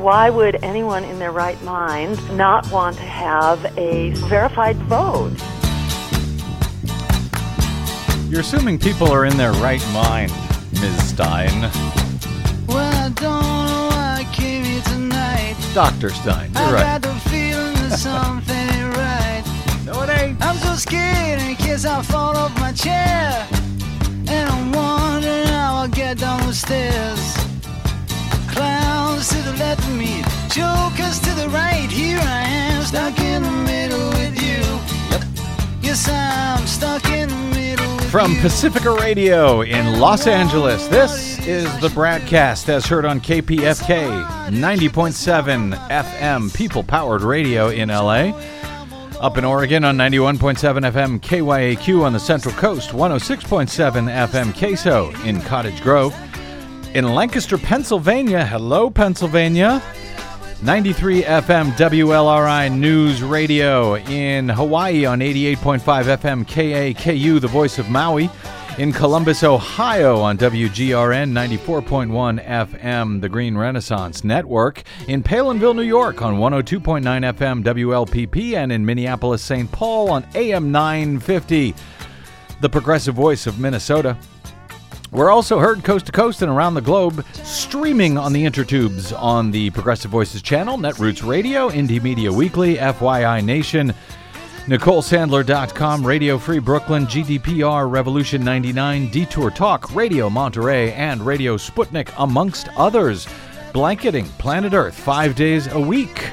Why would anyone in their right mind not want to have a verified vote? You're assuming people are in their right mind, Ms. Stein. Well, I don't know why I came here tonight. Dr. Stein, you're right. I got the feeling that something ain't right. No, it ain't. I'm so scared in case I fall off my chair. And I'm wondering how I'll get down the stairs. Clowns to the left of me, jokers to the right. Here I am, stuck in the middle with you. Yep. Yes, I'm stuck in the middle with you. From Pacifica Radio in Los Angeles, this is the BradCast, as heard on KPFK 90.7 FM, people-powered radio in LA. Up in Oregon on 91.7 FM KYAQ on the Central Coast, 106.7 FM KSO in Cottage Grove. In Lancaster, Pennsylvania, hello, Pennsylvania, 93 FM WLRI News Radio. In Hawaii on 88.5 FM KAKU, the voice of Maui. In Columbus, Ohio on WGRN 94.1 FM, the Green Renaissance Network. In Palinville, New York on 102.9 FM WLPP, and in Minneapolis, St. Paul on AM 950, the Progressive Voice of Minnesota. We're also heard coast to coast and around the globe, streaming on the intertubes on the Progressive Voices channel, Netroots Radio, Indie Media Weekly, FYI Nation, NicoleSandler.com, Radio Free Brooklyn, GDPR, Revolution 99, Detour Talk, Radio Monterey, and Radio Sputnik, amongst others, blanketing planet Earth 5 days a week.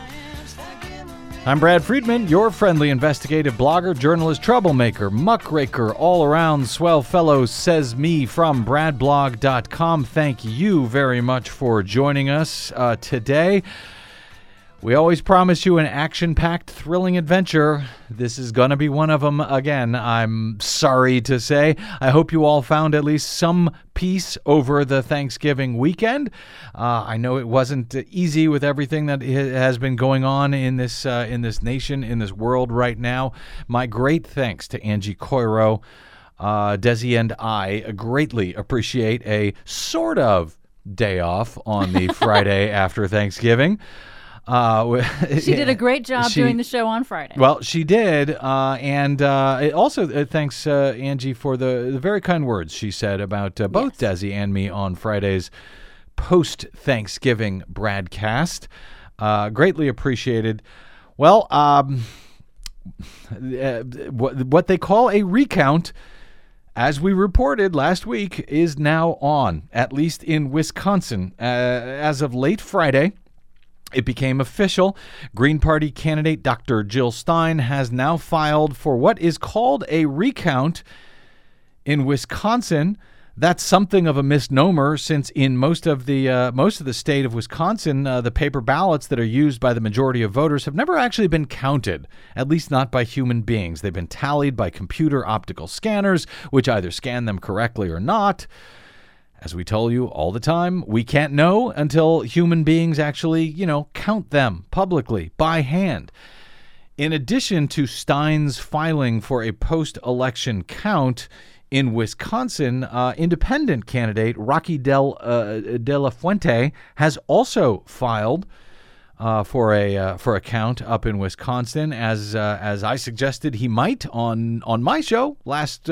I'm Brad Friedman, your friendly investigative blogger, journalist, troublemaker, muckraker, all-around swell fellow, says me, from BradBlog.com. Thank you very much for joining us today. We always promise you an action-packed, thrilling adventure. This is going to be one of them again, I'm sorry to say. I hope you all found at least some peace over the Thanksgiving weekend. I know it wasn't easy with everything that has been going on in this nation, in this world right now. My great thanks to Angie Coiro. Desi and I greatly appreciate a sort of day off on the Friday after Thanksgiving. She did a great job doing the show on Friday. Well, she did. And also thanks, Angie, for the very kind words she said about both Desi and me on Friday's post-Thanksgiving BradCast. Greatly appreciated. Well, what they call a recount, as we reported last week, is now on, at least in Wisconsin. As of late Friday, it became official. Green Party candidate Dr. Jill Stein has now filed for what is called a recount in Wisconsin. That's something of a misnomer, since in most of the state of Wisconsin, the paper ballots that are used by the majority of voters have never actually been counted, at least not by human beings. They've been tallied by computer optical scanners, which either scan them correctly or not. As we tell you all the time, we can't know until human beings actually, count them publicly by hand. In addition to Stein's filing for a post-election count in Wisconsin, independent candidate Rocky De La Fuente has also filed for a count up in Wisconsin, as I suggested he might on my show last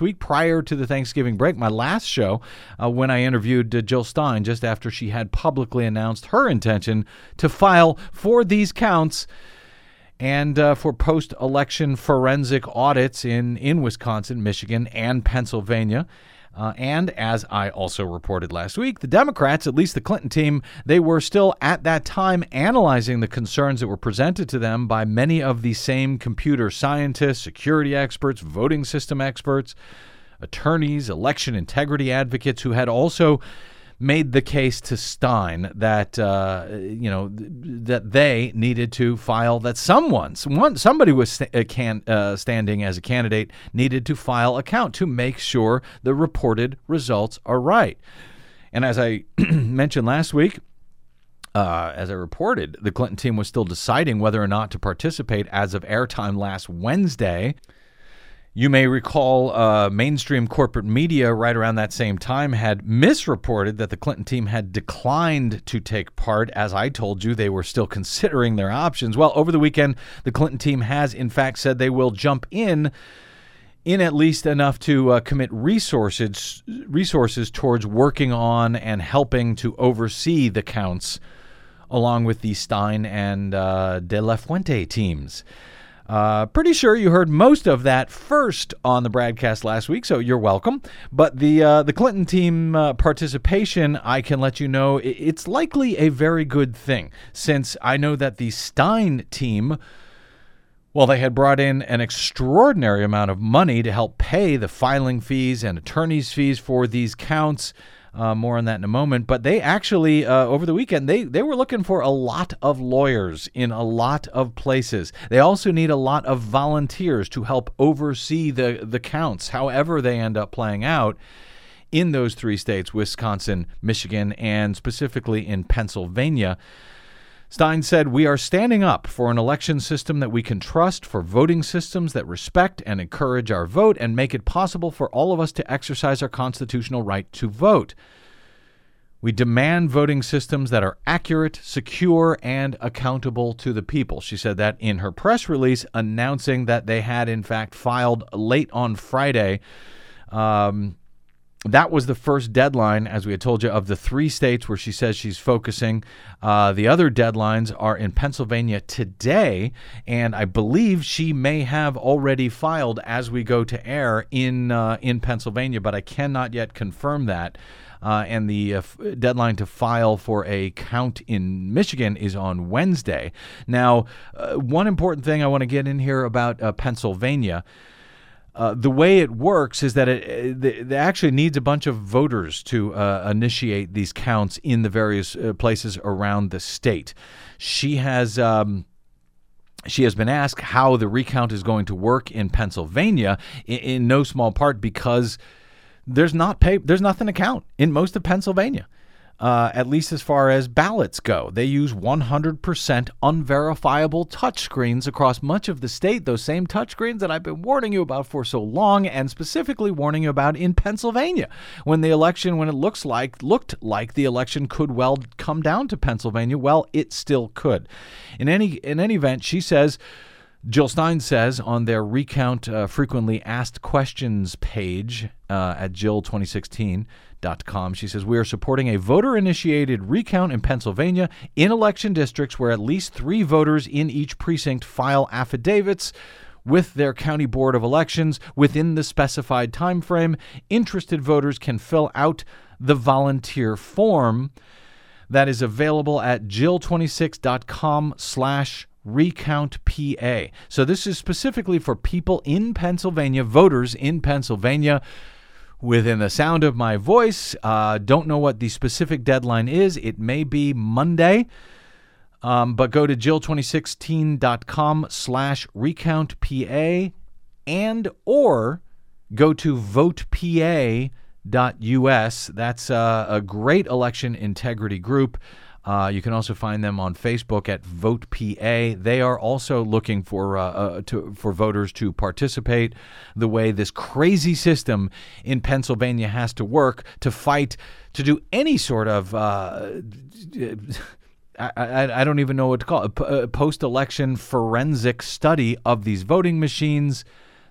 week prior to the Thanksgiving break, my last show, when I interviewed Jill Stein just after she had publicly announced her intention to file for these counts and for post-election forensic audits in Wisconsin, Michigan, and Pennsylvania. And as I also reported last week, the Democrats, at least the Clinton team, they were still at that time analyzing the concerns that were presented to them by many of the same computer scientists, security experts, voting system experts, attorneys, election integrity advocates who had also made the case to Stein that, that they needed to file, that somebody was standing as a candidate needed to file a count to make sure the reported results are right. And as I mentioned last week, as I reported, the Clinton team was still deciding whether or not to participate as of airtime last Wednesday. You may recall mainstream corporate media right around that same time had misreported that the Clinton team had declined to take part. As I told you, they were still considering their options. Well, over the weekend, the Clinton team has, in fact, said they will jump in at least enough to commit resources towards working on and helping to oversee the counts, along with the Stein and De La Fuente teams. Pretty sure you heard most of that first on the BradCast last week, so you're welcome. But the Clinton team participation, I can let you know, it's likely a very good thing, since I know that the Stein team, well, they had brought in an extraordinary amount of money to help pay the filing fees and attorney's fees for these counts. More on that in a moment. But they actually, over the weekend, they were looking for a lot of lawyers in a lot of places. They also need a lot of volunteers to help oversee the counts, however they end up playing out in those three states, Wisconsin, Michigan, and specifically in Pennsylvania. Stein said, "We are standing up for an election system that we can trust, for voting systems that respect and encourage our vote, and make it possible for all of us to exercise our constitutional right to vote. We demand voting systems that are accurate, secure, and accountable to the people." She said that in her press release announcing that they had, in fact, filed late on Friday. That was the first deadline, as we had told you, of the three states where she says she's focusing. The other deadlines are in Pennsylvania today, and I believe she may have already filed as we go to air in Pennsylvania, but I cannot yet confirm that. And the deadline to file for a count in Michigan is on Wednesday. Now, one important thing I want to get in here about Pennsylvania. The way it works is that it actually needs a bunch of voters to initiate these counts in the various places around the state. She has been asked how the recount is going to work in Pennsylvania, in no small part because there's nothing to count in most of Pennsylvania. At least as far as ballots go. They use 100% unverifiable touchscreens across much of the state, those same touchscreens that I've been warning you about for so long, and specifically warning you about in Pennsylvania when it looked like the election could well come down to Pennsylvania. Well, it still could. In any event, she says, Jill Stein says on their recount frequently asked questions page at Jill2016.com, she says, "We are supporting a voter-initiated recount in Pennsylvania in election districts where at least three voters in each precinct file affidavits with their county board of elections within the specified time frame. Interested voters can fill out the volunteer form that is available at Jill26.com/recountPA. So this is specifically for people in Pennsylvania, voters in Pennsylvania, within the sound of my voice. Don't know what the specific deadline is. It may be Monday, but go to jill2016.com/recountPA and or go to votepa.us. That's a great election integrity group. You can also find them on Facebook at VotePA. They are also looking for voters to participate. The way this crazy system in Pennsylvania has to work to fight, to do any sort of, I don't even know what to call it, a post-election forensic study of these voting machines.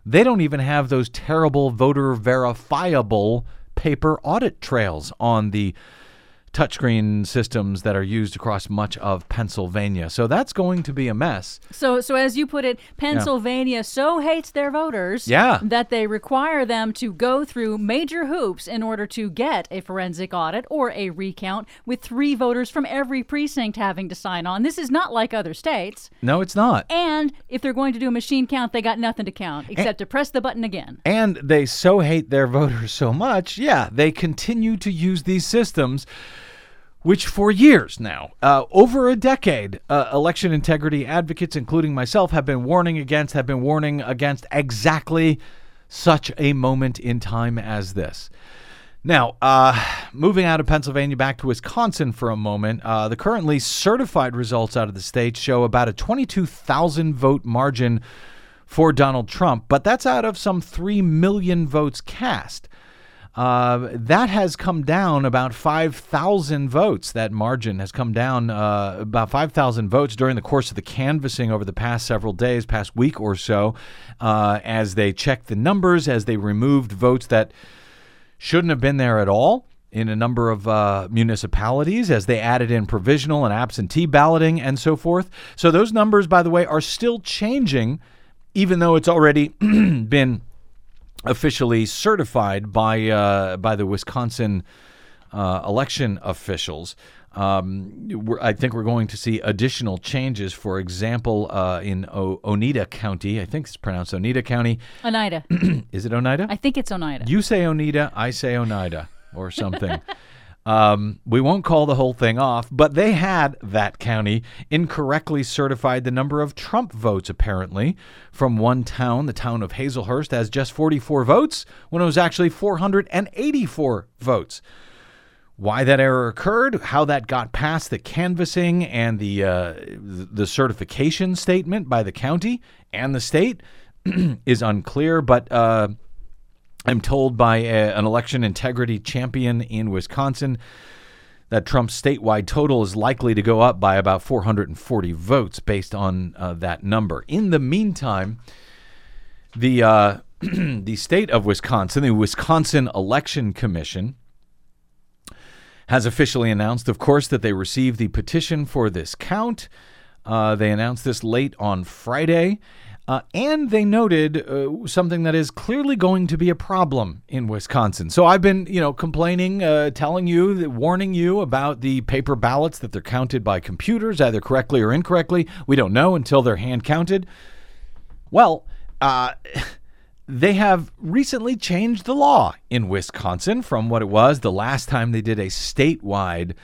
They don't even have those terrible voter verifiable paper audit trails on the touchscreen systems that are used across much of Pennsylvania. So that's going to be a mess. So as you put it, Pennsylvania so hates their voters that they require them to go through major hoops in order to get a forensic audit or a recount, with three voters from every precinct having to sign on. This is not like other states. No, it's not. And if they're going to do a machine count, they got nothing to count except to press the button again. And they so hate their voters so much, they continue to use these systems, which for years now, over a decade, election integrity advocates, including myself, have been warning against exactly such a moment in time as this. Now, moving out of Pennsylvania back to Wisconsin for a moment, the currently certified results out of the state show about a 22,000 vote margin for Donald Trump, but that's out of some 3 million votes cast. That has come down about 5,000 votes. That margin has come down about 5,000 votes during the course of the canvassing over the past several days, past week or so, as they checked the numbers, as they removed votes that shouldn't have been there at all in a number of municipalities, as they added in provisional and absentee balloting and so forth. So those numbers, by the way, are still changing, even though it's already been officially certified by the Wisconsin election officials. I think we're going to see additional changes. For example, in Oneida County, I think it's pronounced Oneida County. Oneida. Is it Oneida? I think it's Oneida. You say Oneida, I say Oneida or something. We won't call the whole thing off, but they had that county incorrectly certified the number of Trump votes, apparently, from one town, the town of Hazelhurst, as just 44 votes when it was actually 484 votes. Why that error occurred, how that got past the canvassing and the certification statement by the county and the state is unclear, but I'm told by an election integrity champion in Wisconsin that Trump's statewide total is likely to go up by about 440 votes based on that number. In the meantime, the state of Wisconsin, the Wisconsin Election Commission, has officially announced, of course, that they received the petition for this count. They announced this late on Friday. And they noted something that is clearly going to be a problem in Wisconsin. So I've been, complaining, telling you, warning you about the paper ballots, that they're counted by computers, either correctly or incorrectly. We don't know until they're hand counted. Well, they have recently changed the law in Wisconsin from what it was the last time they did a statewide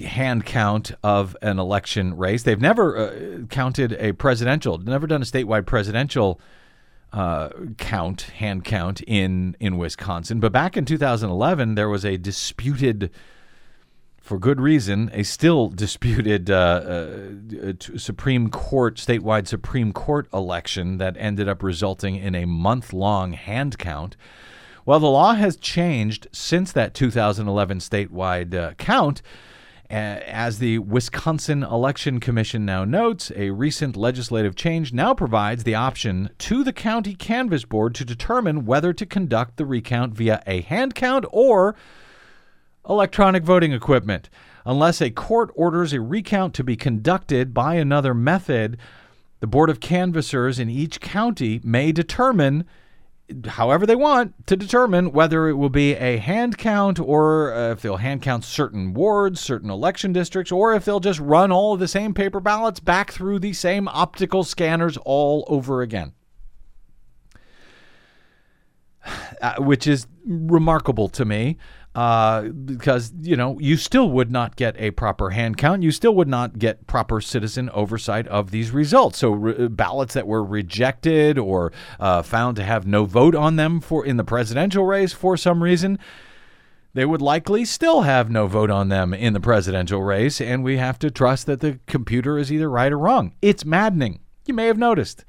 hand count of an election race. They've never counted a presidential, never done a statewide presidential count, hand count in Wisconsin. But back in 2011, there was a disputed, for good reason, a still disputed Supreme Court, statewide Supreme Court election that ended up resulting in a month-long hand count. Well, the law has changed since that 2011 statewide count. As the Wisconsin Election Commission now notes, a recent legislative change now provides the option to the county canvas board to determine whether to conduct the recount via a hand count or electronic voting equipment, unless a court orders a recount to be conducted by another method. The board of canvassers in each county may determine, however they want, to determine whether it will be a hand count or if they'll hand count certain wards, certain election districts, or if they'll just run all of the same paper ballots back through the same optical scanners all over again, which is remarkable to me because, you still would not get a proper hand count. You still would not get proper citizen oversight of these results. So ballots that were rejected or found to have no vote on them for in the presidential race for some reason, they would likely still have no vote on them in the presidential race. And we have to trust that the computer is either right or wrong. It's maddening. You may have noticed.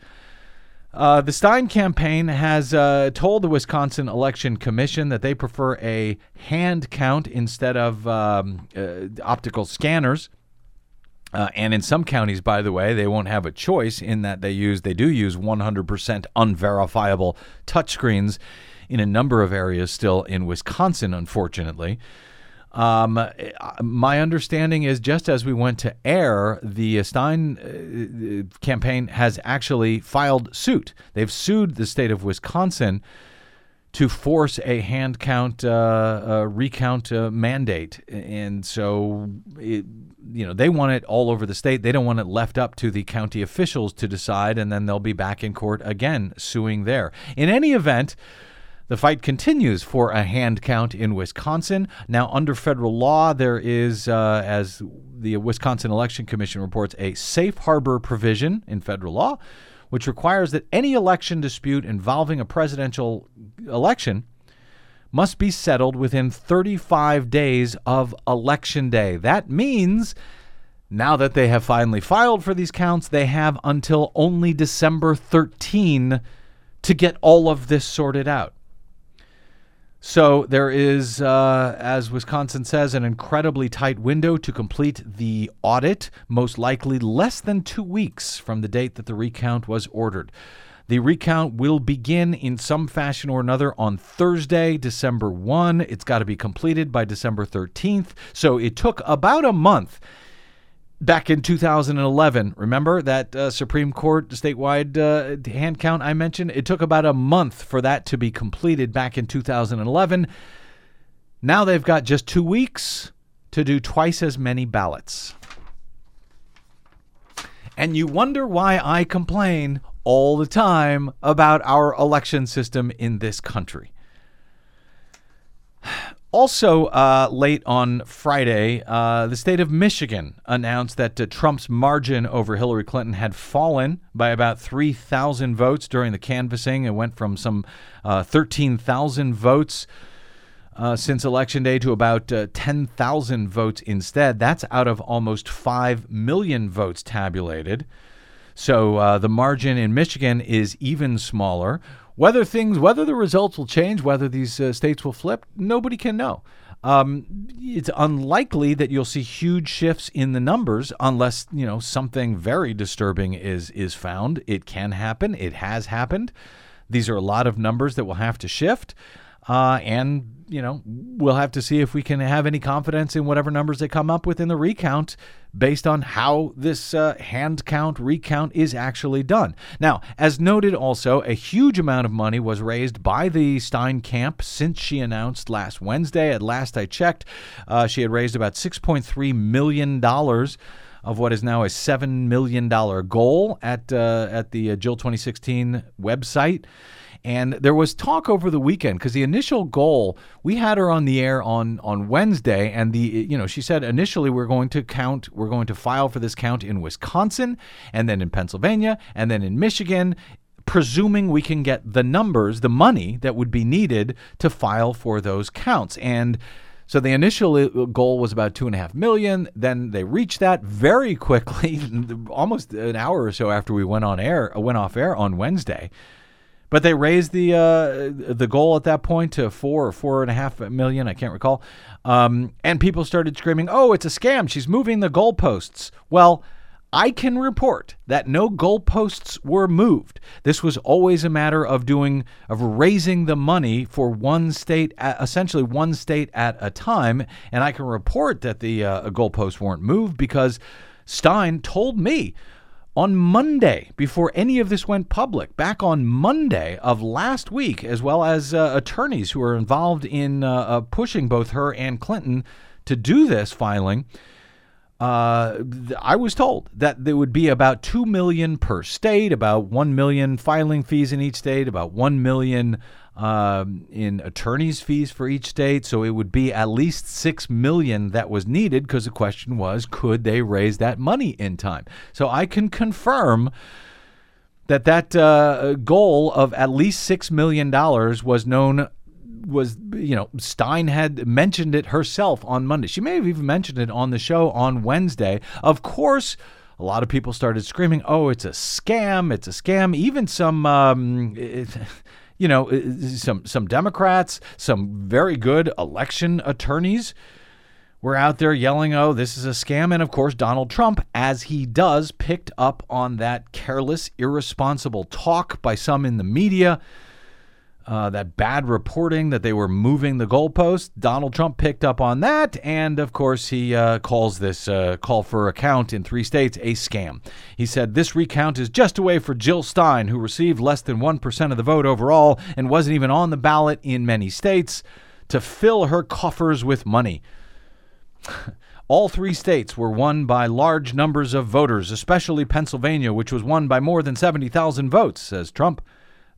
The Stein campaign has told the Wisconsin Election Commission that they prefer a hand count instead of optical scanners. And in some counties, by the way, they won't have a choice in that they do use 100% unverifiable touchscreens in a number of areas still in Wisconsin, unfortunately. My understanding is just as we went to air, the Stein campaign has actually filed suit. They've sued the state of Wisconsin to force a hand count, recount mandate. And so, they want it all over the state. They don't want it left up to the county officials to decide, and then they'll be back in court again suing there. In any event, the fight continues for a hand count in Wisconsin. Now, under federal law, there is, as the Wisconsin Election Commission reports, a safe harbor provision in federal law, which requires that any election dispute involving a presidential election must be settled within 35 days of Election Day. That means Now that they have finally filed for these counts, they have until only December 13 to get all of this sorted out. So there is, as Wisconsin says, an incredibly tight window to complete the audit, most likely less than 2 weeks from the date that the recount was ordered. The recount will begin in some fashion or another on Thursday, December 1. It's got to be completed by December 13th. So it took about a month. Back in 2011, remember that Supreme Court statewide hand count I mentioned? It took about a month for that to be completed back in 2011. Now they've got just 2 weeks to do twice as many ballots. And you wonder why I complain all the time about our election system in this country. Also, late on Friday, the state of Michigan announced that Trump's margin over Hillary Clinton had fallen by about 3,000 votes during the canvassing. It went from some 13,000 votes since Election Day to about 10,000 votes instead. That's out of almost 5 million votes tabulated. So the margin in Michigan is even smaller. Whether the results will change, whether these states will flip, nobody can know. It's unlikely that you'll see huge shifts in the numbers unless, you know, something very disturbing is found. It can happen. It has happened. These are a lot of numbers that will have to shift. And, you know, we'll have to see if we can have any confidence in whatever numbers they come up with in the recount based on how this hand count recount is actually done. Now, as noted also, a huge amount of money was raised by the Stein camp since she announced last Wednesday. At last I checked, she had raised about $6.3 million of what is now a $7 million goal at the Jill2016 website. And there was talk over the weekend because the initial goal, we had her on the air on Wednesday, and she said initially we're going to file for this count in Wisconsin and then in Pennsylvania and then in Michigan, presuming we can get the numbers, the money that would be needed to file for those counts. And so the initial goal was about $2.5 million. Then they reached that very quickly, almost an hour or so after we went off air on Wednesday. But they raised the goal at that point to $4 or $4.5 million. I can't recall. And people started screaming, "Oh, it's a scam. She's moving the goalposts." Well, I can report that no goalposts were moved. This was always a matter of raising the money for one state, essentially one state at a time. And I can report that the goalposts weren't moved because Stein told me on Monday, before any of this went public, back on Monday of last week, as well as attorneys who are involved in pushing both her and Clinton to do this filing, I was told that there would be about $2 million per state, about $1 million filing fees in each state, about $1 million in attorneys' fees for each state. So it would be at least $6 million that was needed because the question was, could they raise that money in time? So I can confirm that goal of at least $6 million was known. Stein had mentioned it herself on Monday. She may have even mentioned it on the show on Wednesday. Of course, a lot of people started screaming, "Oh, it's a scam! It's a scam!" Even some, some Democrats, some very good election attorneys were out there yelling, "Oh, this is a scam!" And of course, Donald Trump, as he does, picked up on that careless, irresponsible talk by some in the media. That bad reporting that they were moving the goalposts. Donald Trump picked up on that. And of course, he calls this call for a count in three states a scam. He said this recount is just a way for Jill Stein, who received less than 1% of the vote overall and wasn't even on the ballot in many states, to fill her coffers with money. All three states were won by large numbers of voters, especially Pennsylvania, which was won by more than 70,000 votes, says Trump.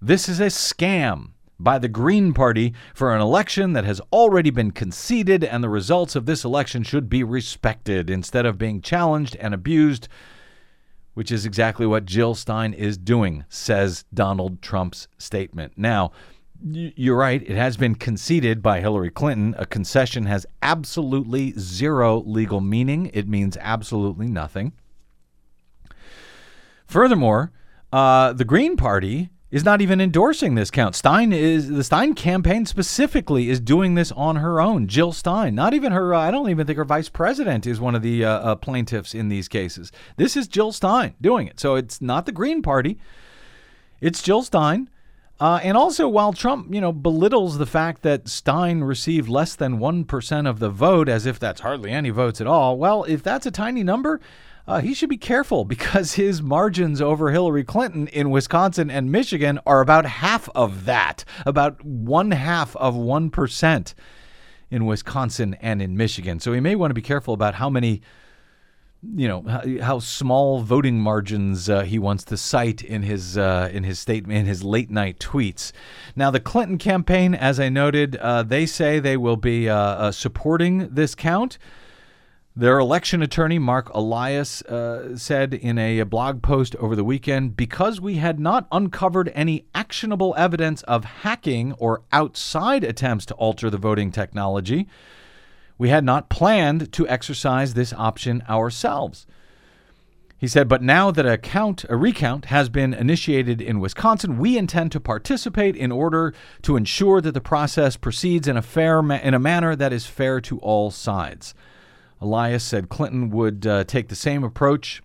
This is a scam by the Green Party for an election that has already been conceded, and the results of this election should be respected instead of being challenged and abused, which is exactly what Jill Stein is doing, says Donald Trump's statement. Now, You're right. It has been conceded by Hillary Clinton. A concession has absolutely zero legal meaning. It means absolutely nothing. Furthermore, the Green Party is not even endorsing this count. The Stein campaign specifically is doing this on her own. Jill Stein, not even her, I don't even think her vice president is one of the plaintiffs in these cases. This is Jill Stein doing it. So it's not the Green Party. It's Jill Stein. And also, while Trump, belittles the fact that Stein received less than 1% of the vote, as if that's hardly any votes at all, well, if that's a tiny number, he should be careful, because his margins over Hillary Clinton in Wisconsin and Michigan are about half of that, about 0.5% in Wisconsin and in Michigan. So he may want to be careful about how many, how small voting margins he wants to cite in his statement, in his late night tweets. Now, the Clinton campaign, as I noted, they say they will be supporting this count. Their election attorney, Mark Elias, said in a blog post over the weekend, because we had not uncovered any actionable evidence of hacking or outside attempts to alter the voting technology, we had not planned to exercise this option ourselves. He said, but now that a recount has been initiated in Wisconsin, we intend to participate in order to ensure that the process proceeds in a manner that is fair to all sides. Elias said Clinton would take the same approach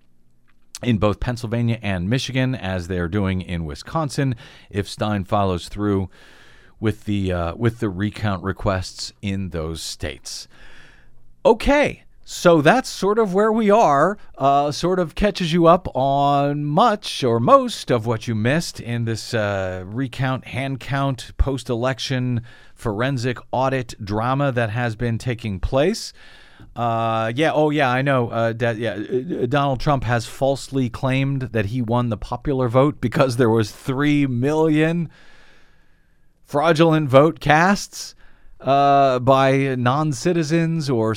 in both Pennsylvania and Michigan as they are doing in Wisconsin if Stein follows through with the recount requests in those states. Okay, so that's sort of where we are, sort of catches you up on much or most of what you missed in this recount, hand count, post-election forensic audit drama that has been taking place. I know. Donald Trump has falsely claimed that he won the popular vote because there was 3 million fraudulent vote casts by non-citizens or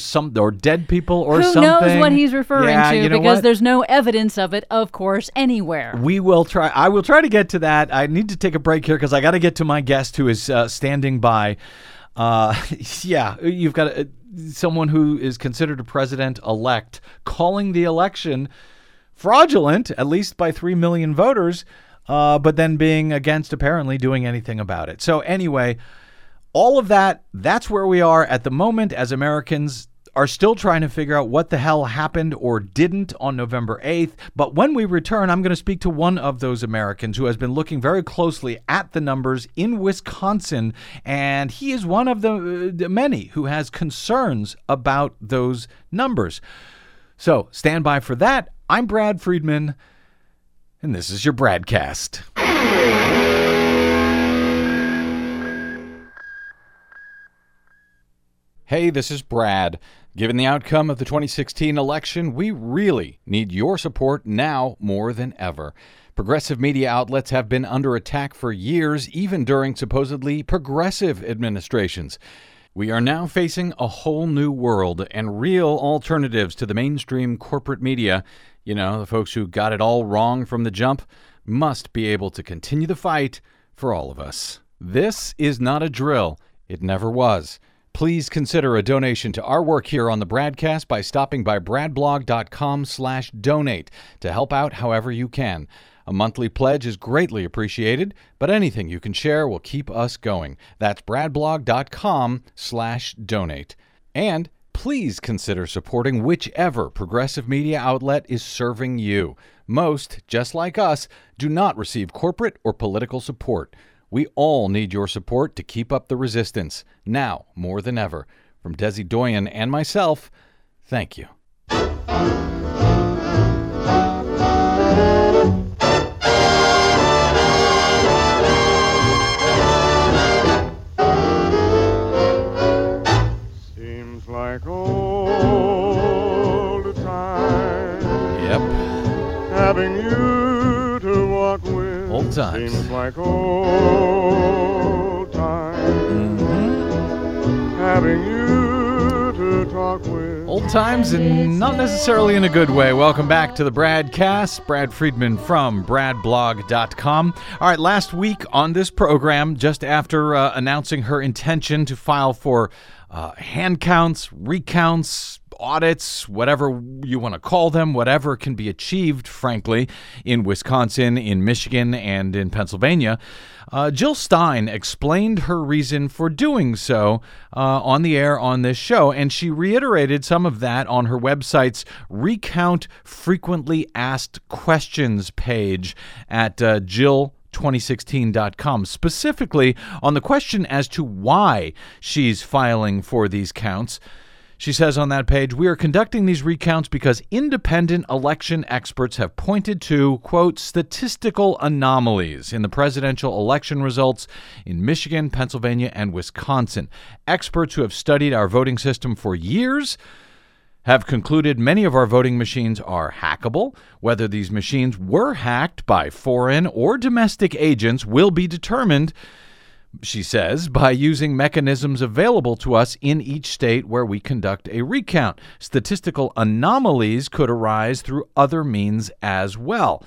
dead people or who something. Who knows what he's referring to, because there's no evidence of it, of course, anywhere. I will try to get to that. I need to take a break here because I got to get to my guest who is standing by. You've got someone who is considered a president-elect calling the election fraudulent, at least by 3 million voters, but then being against apparently doing anything about it. So anyway, all of that's where we are at the moment as Americans are still trying to figure out what the hell happened or didn't on November 8th. But when we return, I'm going to speak to one of those Americans who has been looking very closely at the numbers in Wisconsin, and he is one of the many who has concerns about those numbers. So stand by for that. I'm Brad Friedman, and this is your BradCast. Hey, this is Brad. Given the outcome of the 2016 election, we really need your support now more than ever. Progressive media outlets have been under attack for years, even during supposedly progressive administrations. We are now facing a whole new world and real alternatives to the mainstream corporate media. The folks who got it all wrong from the jump must be able to continue the fight for all of us. This is not a drill. It never was. Please consider a donation to our work here on the BradCast by stopping by bradblog.com/donate to help out however you can. A monthly pledge is greatly appreciated, but anything you can share will keep us going. That's bradblog.com/donate. And please consider supporting whichever progressive media outlet is serving you. Most, just like us, do not receive corporate or political support. We all need your support to keep up the resistance, now more than ever. From Desi Doyen and myself, thank you. Seems like old times. Yep. Having you to walk with. Old times. Seems like old times. Mm-hmm. Having you to talk with. Old times and not necessarily in a good way. Welcome back to the BradCast. Brad Friedman from BradBlog.com. All right, last week on this program, just after announcing her intention to file for hand counts, recounts, audits, whatever you want to call them, whatever can be achieved, frankly, in Wisconsin, in Michigan, and in Pennsylvania, Jill Stein explained her reason for doing so on the air on this show, and she reiterated some of that on her website's Recount Frequently Asked Questions page at Jill2016.com, specifically on the question as to why she's filing for these counts. She says on that page, we are conducting these recounts because independent election experts have pointed to, quote, statistical anomalies in the presidential election results in Michigan, Pennsylvania, and Wisconsin. Experts who have studied our voting system for years have concluded many of our voting machines are hackable. Whether these machines were hacked by foreign or domestic agents will be determined, she says, by using mechanisms available to us in each state where we conduct a recount. Statistical anomalies could arise through other means as well.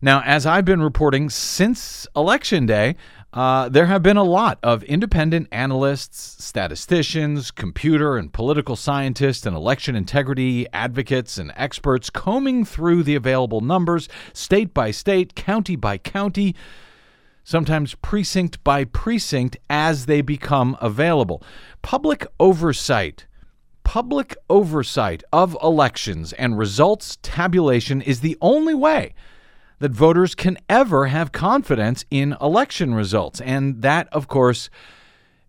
Now, as I've been reporting since Election Day, there have been a lot of independent analysts, statisticians, computer and political scientists, and election integrity advocates and experts combing through the available numbers, state by state, county by county, sometimes precinct by precinct, as they become available. Public oversight of elections and results tabulation is the only way that voters can ever have confidence in election results. And that, of course,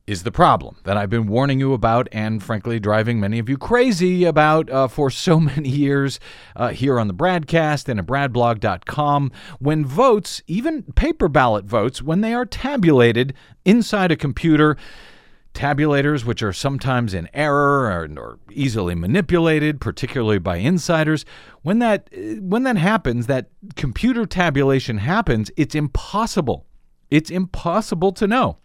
is the problem that I've been warning you about and, frankly, driving many of you crazy about for so many years here on the BradCast and at BradBlog.com. When votes, even paper ballot votes, when they are tabulated inside a computer, tabulators which are sometimes in error or easily manipulated, particularly by insiders, when that happens, that computer tabulation happens, it's impossible. It's impossible to know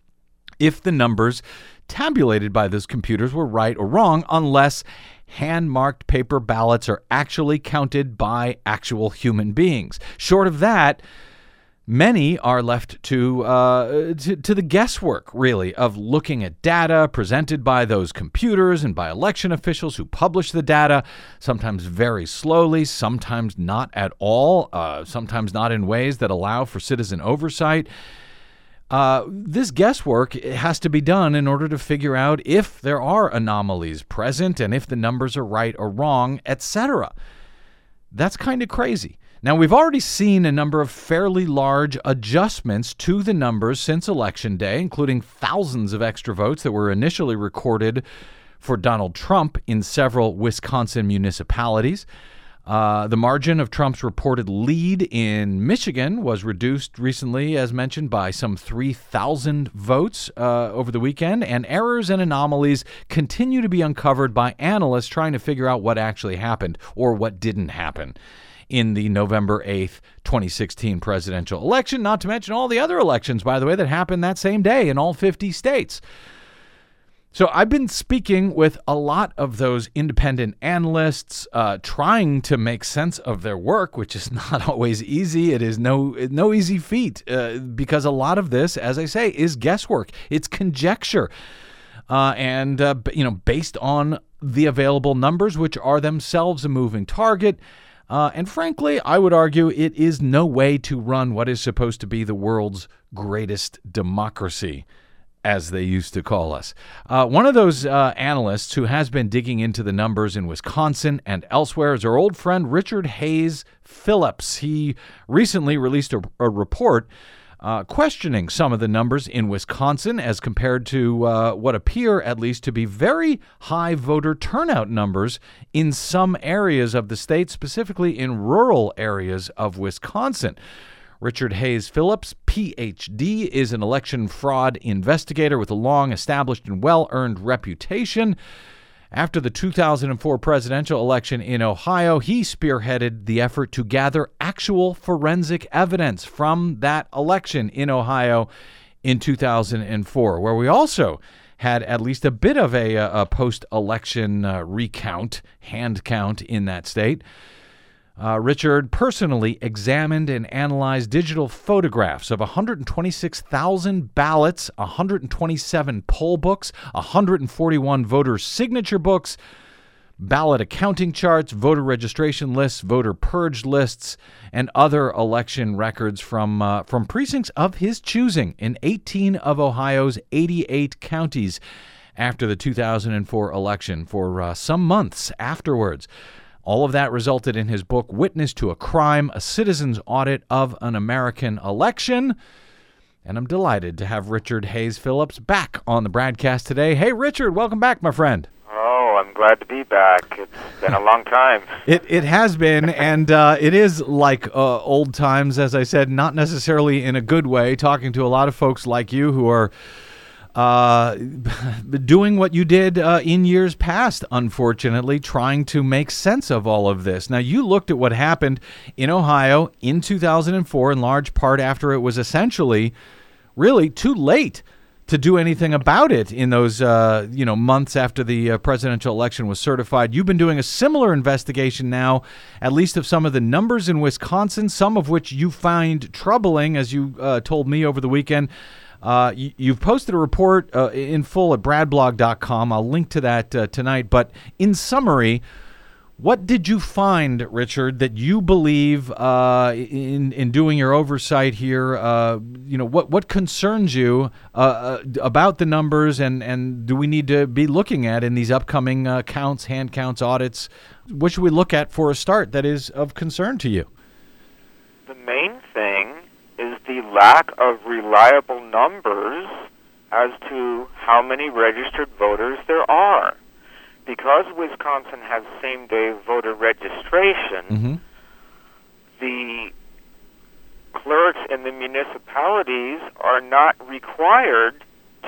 if the numbers tabulated by those computers were right or wrong, unless hand-marked paper ballots are actually counted by actual human beings. Short of that, many are left to the guesswork, really, of looking at data presented by those computers and by election officials who publish the data, sometimes very slowly, sometimes not at all, sometimes not in ways that allow for citizen oversight. This guesswork has to be done in order to figure out if there are anomalies present and if the numbers are right or wrong, etc. That's kind of crazy. Now, we've already seen a number of fairly large adjustments to the numbers since Election Day, including thousands of extra votes that were initially recorded for Donald Trump in several Wisconsin municipalities. The margin of Trump's reported lead in Michigan was reduced recently, as mentioned, by some 3,000 votes over the weekend, and errors and anomalies continue to be uncovered by analysts trying to figure out what actually happened or what didn't happen in the November 8th, 2016 presidential election, not to mention all the other elections, by the way, that happened that same day in all 50 states. So I've been speaking with a lot of those independent analysts trying to make sense of their work, which is not always easy. It is no easy feat because a lot of this, as I say, is guesswork. It's conjecture and based on the available numbers, which are themselves a moving target. And frankly, I would argue it is no way to run what is supposed to be the world's greatest democracy, as they used to call us. One of those analysts who has been digging into the numbers in Wisconsin and elsewhere is our old friend Richard Hayes Phillips. He recently released a report questioning some of the numbers in Wisconsin as compared to what appear at least to be very high voter turnout numbers in some areas of the state, specifically in rural areas of Wisconsin. Richard Hayes Phillips, Ph.D., is an election fraud investigator with a long-established and well-earned reputation. After the 2004 presidential election in Ohio, he spearheaded the effort to gather actual forensic evidence from that election in Ohio in 2004, where we also had at least a bit of a post-election recount, hand count in that state. Richard personally examined and analyzed digital photographs of 126,000 ballots, 127 poll books, 141 voter signature books, ballot accounting charts, voter registration lists, voter purge lists, and other election records from precincts of his choosing in 18 of Ohio's 88 counties after the 2004 election for some months afterwards. All of that resulted in his book, Witness to a Crime, A Citizen's Audit of an American Election. And I'm delighted to have Richard Hayes Phillips back on the BradCast today. Hey, Richard, welcome back, my friend. Oh, I'm glad to be back. It's been a long time. It has been, and it is like old times, as I said, not necessarily in a good way, talking to a lot of folks like you who are doing what you did in years past, unfortunately, trying to make sense of all of this. Now, you looked at what happened in Ohio in 2004, in large part after it was essentially really too late to do anything about it in those months after the presidential election was certified. You've been doing a similar investigation now, at least of some of the numbers in Wisconsin, some of which you find troubling, as you told me over the weekend. You've posted a report in full at BradBlog.com. I'll link to that tonight. But in summary, what did you find, Richard, that you believe in doing your oversight here? What concerns you about the numbers, and do we need to be looking at in these upcoming counts, hand counts, audits? What should we look at for a start that is of concern to you? The main thing is the lack of reliable numbers as to how many registered voters there are. Because Wisconsin has same-day voter registration, mm-hmm. the clerks in the municipalities are not required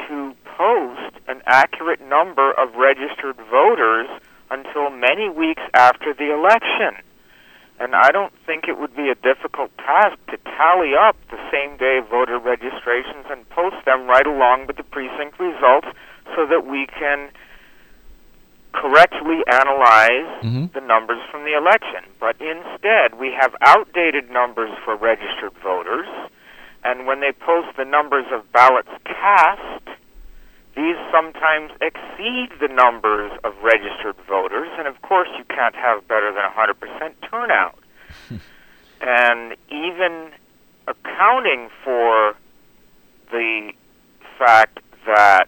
to post an accurate number of registered voters until many weeks after the election. And I don't think it would be a difficult task to tally up the same-day voter registrations and post them right along with the precinct results so that we can correctly analyze mm-hmm. the numbers from the election. But instead, we have outdated numbers for registered voters, and when they post the numbers of ballots cast, these sometimes exceed the numbers of registered voters, and of course you can't have better than 100% turnout. And even accounting for the fact that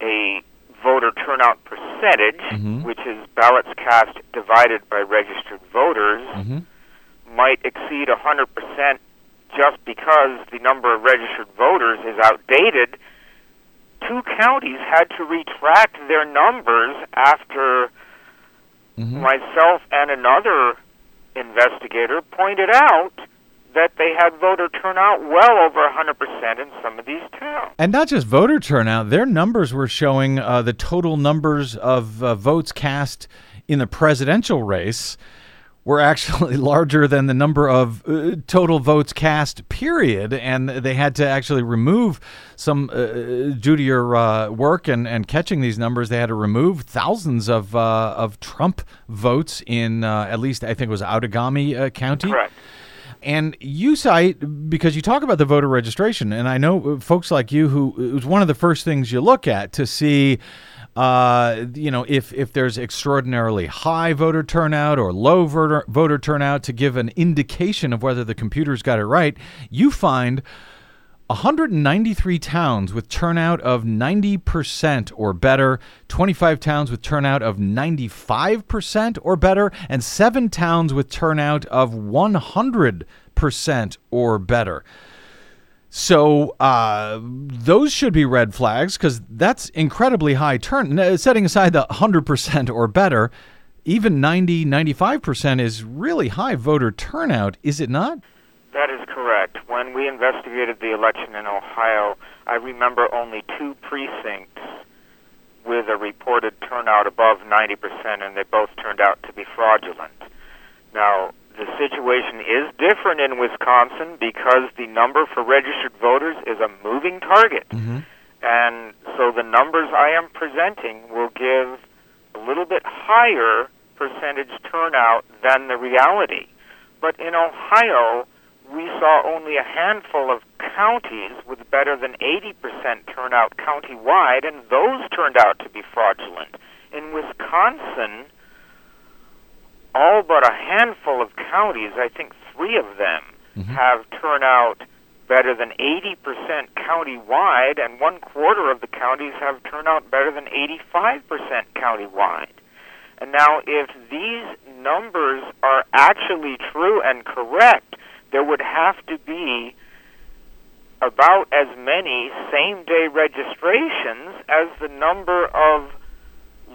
a voter turnout percentage, mm-hmm. which is ballots cast divided by registered voters, mm-hmm. might exceed 100% just because the number of registered voters is outdated, two counties had to retract their numbers after mm-hmm. myself and another investigator pointed out that they had voter turnout well over 100% in some of these towns. And not just voter turnout, their numbers were showing the total numbers of votes cast in the presidential race were actually larger than the number of total votes cast, period. And they had to actually remove some, due to your work and catching these numbers, they had to remove thousands of Trump votes in at least, I think it was Outagamie County. Correct. And you cite, because you talk about the voter registration, and I know folks like you who, it was one of the first things you look at to see if there's extraordinarily high voter turnout or low voter turnout to give an indication of whether the computer's got it right. You find 193 towns with turnout of 90% or better, 25 towns with turnout of 95% or better, and 7 towns with turnout of 100% or better. So those should be red flags because that's incredibly high turn. Setting aside the 100% or better, even 90, 95% is really high voter turnout, is it not? That is correct. When we investigated the election in Ohio, I remember only 2 precincts with a reported turnout above 90%, and they both turned out to be fraudulent. Now, the situation is different in Wisconsin because the number for registered voters is a moving target. Mm-hmm. And so the numbers I am presenting will give a little bit higher percentage turnout than the reality. But in Ohio, we saw only a handful of counties with better than 80% turnout countywide, and those turned out to be fraudulent. In Wisconsin, all but a handful of counties, I think 3 of them, have turnout better than 80% countywide, and 1/4 of the counties have turnout better than 85% countywide. And now, if these numbers are actually true and correct, there would have to be about as many same-day registrations as the number of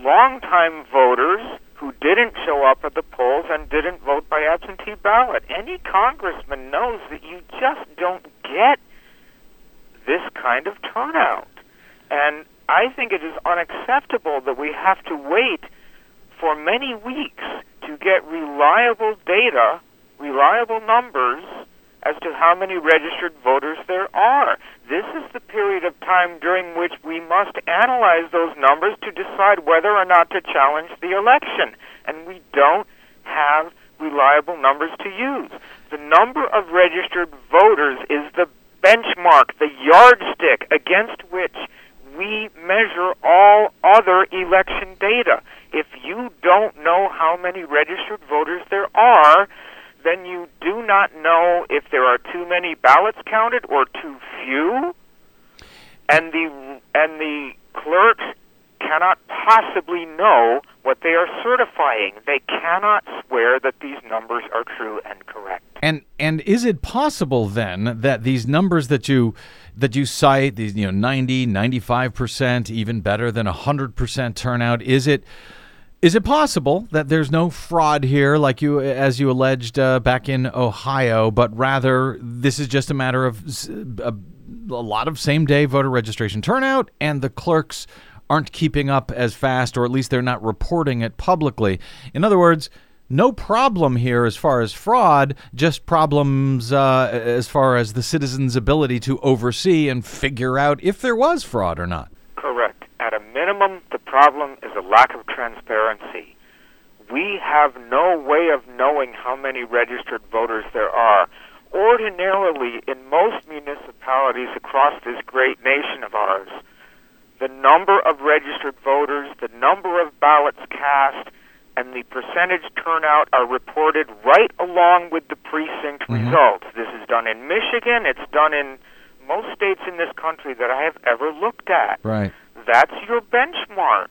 longtime voters who didn't show up at the polls and didn't vote by absentee ballot. Any congressman knows that you just don't get this kind of turnout. And I think it is unacceptable that we have to wait for many weeks to get reliable data, reliable numbers, as to how many registered voters there are. This is the period of time during which we must analyze those numbers to decide whether or not to challenge the election. And we don't have reliable numbers to use. The number of registered voters is the benchmark, the yardstick against which we measure all other election data. If you don't know how many registered voters there are, then you do not know if there are too many ballots counted or too few, and the clerks cannot possibly know what they are certifying. They cannot swear that these numbers are true and correct. And is it possible then that these numbers that you cite, these 90, 95%, even better than 100% turnout, is it possible that there's no fraud here, like as you alleged back in Ohio, but rather this is just a matter of a lot of same-day voter registration turnout, and the clerks aren't keeping up as fast, or at least they're not reporting it publicly? In other words, no problem here as far as fraud, just problems as far as the citizens' ability to oversee and figure out if there was fraud or not. Correct. At a minimum, the problem is a lack of transparency. We have no way of knowing how many registered voters there are. Ordinarily, in most municipalities across this great nation of ours, the number of registered voters, the number of ballots cast, and the percentage turnout are reported right along with the precinct results. This is done in Michigan. It's done in most states in this country that I have ever looked at. Right. That's your benchmark.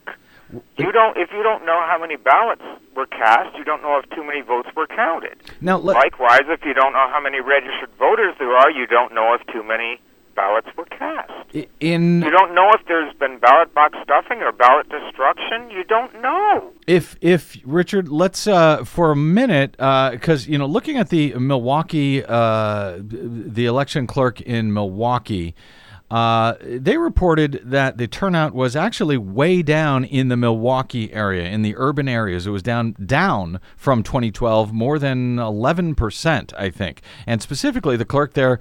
If you don't know how many ballots were cast, you don't know if too many votes were counted. Now, likewise, if you don't know how many registered voters there are, you don't know if too many ballots were cast. You don't know if there's been ballot box stuffing or ballot destruction. You don't know. If Richard, let's for a minute, because looking at the Milwaukee, the election clerk in Milwaukee. They reported that the turnout was actually way down in the Milwaukee area, in the urban areas. It was down from 2012, more than 11%, I think. And specifically, the clerk there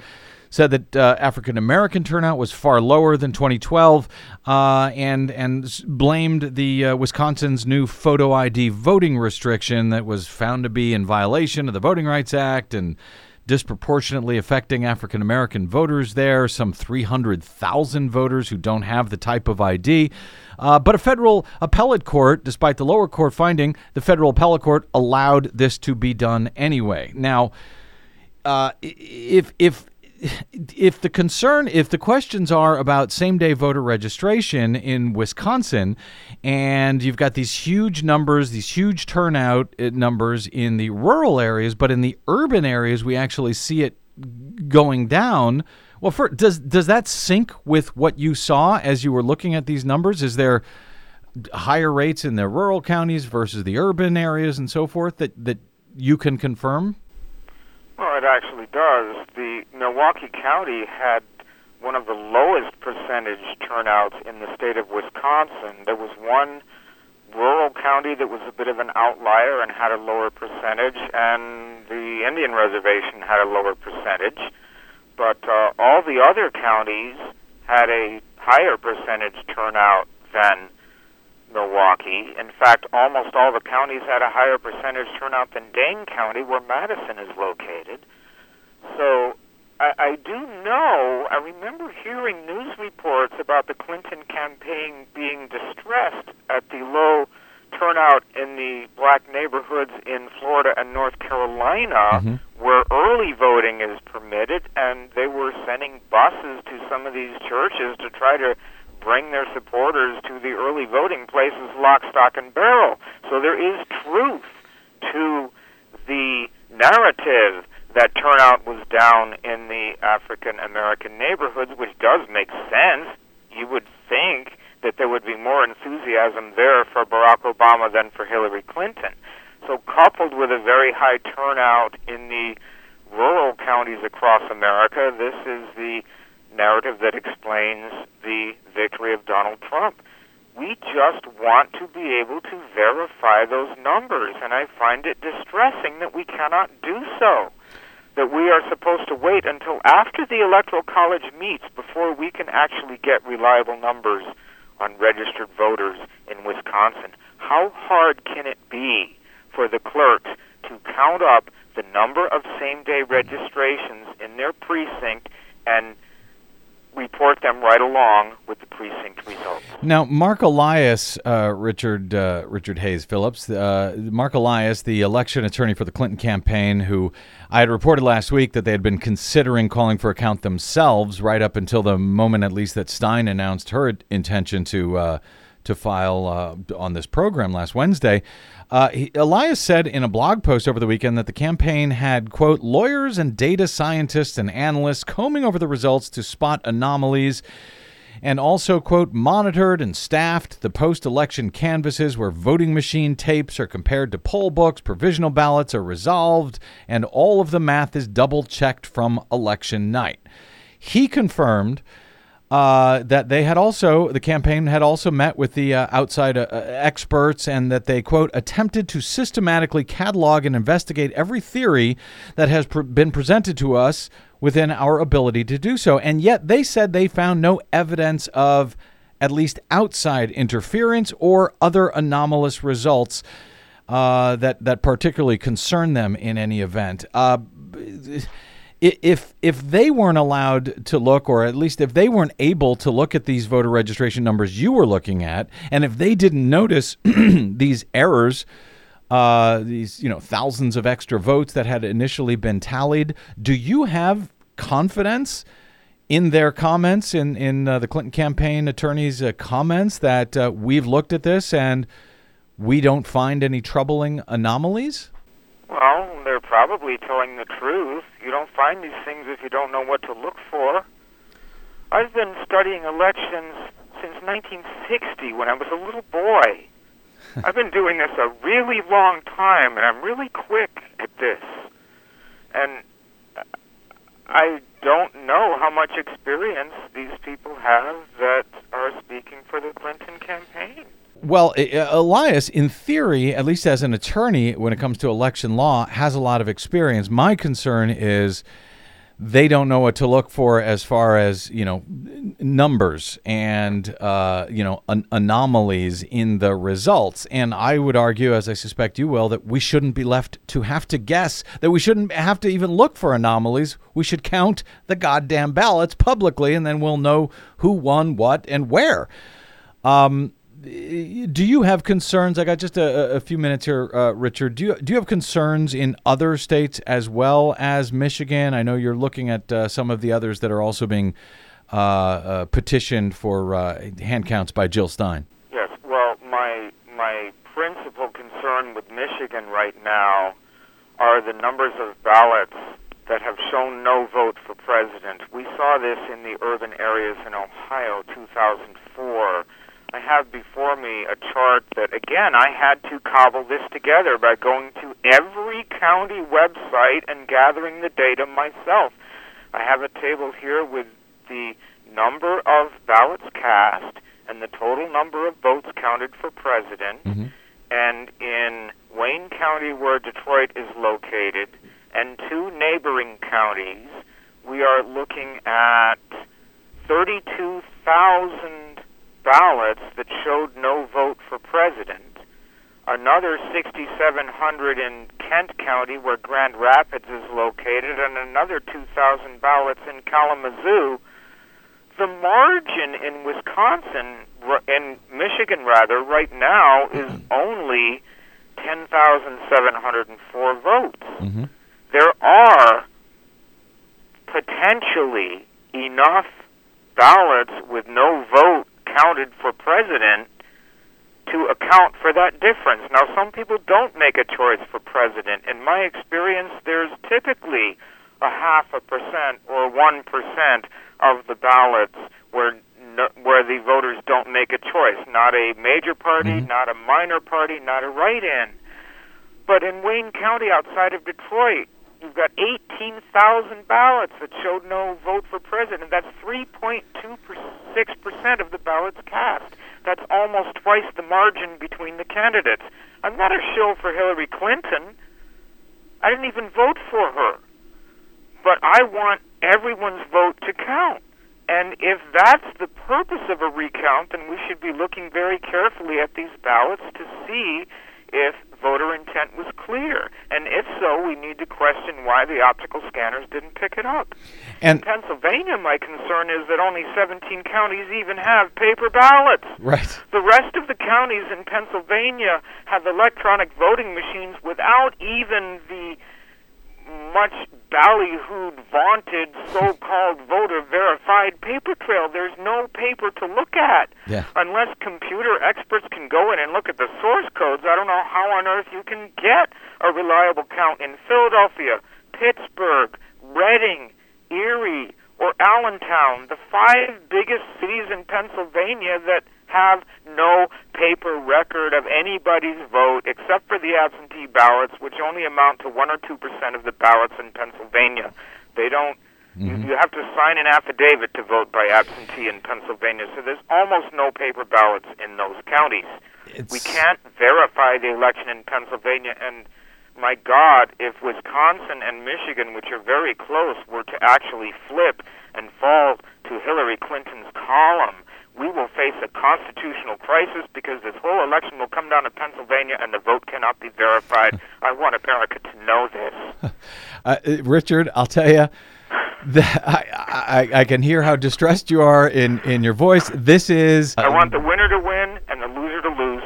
said that African-American turnout was far lower than 2012 and blamed the Wisconsin's new photo ID voting restriction that was found to be in violation of the Voting Rights Act and disproportionately affecting African-American voters there, some 300,000 voters who don't have the type of ID. But a federal appellate court, despite the lower court finding, the federal appellate court allowed this to be done anyway. Now, if the questions are about same-day voter registration in Wisconsin, and you've got these huge numbers, these huge turnout numbers in the rural areas, but in the urban areas we actually see it going down. Well, does that sync with what you saw as you were looking at these numbers? Is there higher rates in the rural counties versus the urban areas and so forth that you can confirm? Well, it actually does. The Milwaukee County had one of the lowest percentage turnouts in the state of Wisconsin. There was one rural county that was a bit of an outlier and had a lower percentage, and the Indian Reservation had a lower percentage. But all the other counties had a higher percentage turnout than Milwaukee. In fact, almost all the counties had a higher percentage turnout than Dane County, where Madison is located. So I do know, I remember hearing news reports about the Clinton campaign being distressed at the low turnout in the black neighborhoods in Florida and North Carolina, mm-hmm. where early voting is permitted, and they were sending buses to some of these churches to try to bring their supporters to the early voting places, lock, stock, and barrel. So there is truth to the narrative that turnout was down in the African-American neighborhoods, which does make sense. You would think that there would be more enthusiasm there for Barack Obama than for Hillary Clinton. So coupled with a very high turnout in the rural counties across America, this is the narrative that explains the victory of Donald Trump. We just want to be able to verify those numbers, and I find it distressing that we cannot do so, that we are supposed to wait until after the Electoral College meets before we can actually get reliable numbers on registered voters in Wisconsin. How hard can it be for the clerks to count up the number of same-day registrations in their precinct and report them right along with the precinct results? Now, Mark Elias, Richard Hayes Phillips, Mark Elias, the election attorney for the Clinton campaign, who I had reported last week that they had been considering calling for a count themselves right up until the moment, at least, that Stein announced her intention to file on this program last Wednesday. Elias said in a blog post over the weekend that the campaign had, quote, lawyers and data scientists and analysts combing over the results to spot anomalies, and also, quote, monitored and staffed the post-election canvasses where voting machine tapes are compared to poll books, provisional ballots are resolved, and all of the math is double-checked from election night. He confirmed that they had also, the campaign had also met with the outside experts, and that they, quote, attempted to systematically catalog and investigate every theory that has been presented to us within our ability to do so. And yet they said they found no evidence of at least outside interference or other anomalous results that particularly concern them in any event. If they weren't allowed to look, or at least if they weren't able to look at these voter registration numbers you were looking at, and if they didn't notice these errors, these, you know, thousands of extra votes that had initially been tallied, do you have confidence in their comments, in the Clinton campaign attorney's comments, that we've looked at this and we don't find any troubling anomalies? Well, they're probably telling the truth. You don't find these things if you don't know what to look for. I've been studying elections since 1960 when I was a little boy. I've been doing this a really long time, and I'm really quick at this. And I don't know how much experience these people have that are speaking for the Clinton campaign. Well, Elias, in theory, at least as an attorney, when it comes to election law, has a lot of experience. My concern is they don't know what to look for as far as, you know, numbers and, you know, anomalies in the results. And I would argue, as I suspect you will, that we shouldn't be left to have to guess, that we shouldn't have to even look for anomalies. We should count the goddamn ballots publicly, and then we'll know who won what and where. Do you have concerns? I got just a few minutes here, Richard. Do you have concerns in other states as well as Michigan? I know you're looking at some of the others that are also being petitioned for hand counts by Jill Stein. Yes. Well, my principal concern with Michigan right now are the numbers of ballots that have shown no vote for president. We saw this in the urban areas in Ohio, 2004. I have before me a chart that, again, I had to cobble this together by going to every county website and gathering the data myself. I have a table here with the number of ballots cast and the total number of votes counted for president. Mm-hmm. And in Wayne County, where Detroit is located, and two neighboring counties, we are looking at 32,000. 60,000 ballots that showed no vote for president. Another 6,700 in Kent County, where Grand Rapids is located, and another 2,000 ballots in Kalamazoo. The margin in Wisconsin, in Michigan rather, right now is only 10,704 votes. Mm-hmm. There are potentially enough ballots with no vote counted for president to account for that difference. Now, some people don't make a choice for president. In my experience, there's typically 0.5% or 1% of the ballots where the voters don't make a choice. Not a major party, mm-hmm. not a minor party, not a write-in. But in Wayne County, outside of Detroit, you've got 18,000 ballots that showed no vote for president. That's 3.26% of the ballots cast. That's almost twice the margin between the candidates. I'm not a shill for Hillary Clinton. I didn't even vote for her. But I want everyone's vote to count. And if that's the purpose of a recount, then we should be looking very carefully at these ballots to see if voter intent was clear. And if so, we need to question why the optical scanners didn't pick it up. And in Pennsylvania, my concern is that only 17 counties even have paper ballots. Right. The rest of the counties in Pennsylvania have electronic voting machines without even the much ballyhooed, vaunted, so-called voter-verified paper trail. There's no paper to look at. Yeah. Unless computer experts can go in and look at the source codes, I don't know how on earth you can get a reliable count in Philadelphia, Pittsburgh, Reading, Erie, or Allentown, the five biggest cities in Pennsylvania that have no paper record of anybody's vote except for the absentee ballots, which only amount to 1 or 2% of the ballots in Pennsylvania. They don't. Mm-hmm. You have to sign an affidavit to vote by absentee in Pennsylvania, so there's almost no paper ballots in those counties. We can't verify the election in Pennsylvania, and my God, if Wisconsin and Michigan, which are very close, were to actually flip and fall to Hillary Clinton's column, we will face a constitutional crisis because this whole election will come down to Pennsylvania and the vote cannot be verified. I want America to know this. Richard, I'll tell you, I can hear how distressed you are in your voice. This is... I want the winner to win and the loser to lose.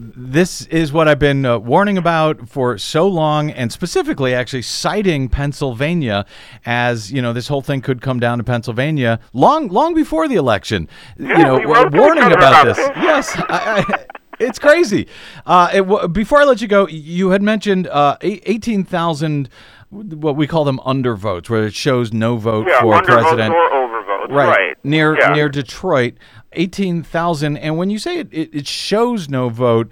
This is what I've been warning about for so long, and specifically actually citing Pennsylvania as, you know, this whole thing could come down to Pennsylvania long before the election. Yeah, you know, warning about this. Yes, it's crazy. Before I let you go, you had mentioned 18,000, what we call them undervotes, where it shows no vote for president. Or overvotes, right. Near Detroit. 18,000, and when you say it shows no vote,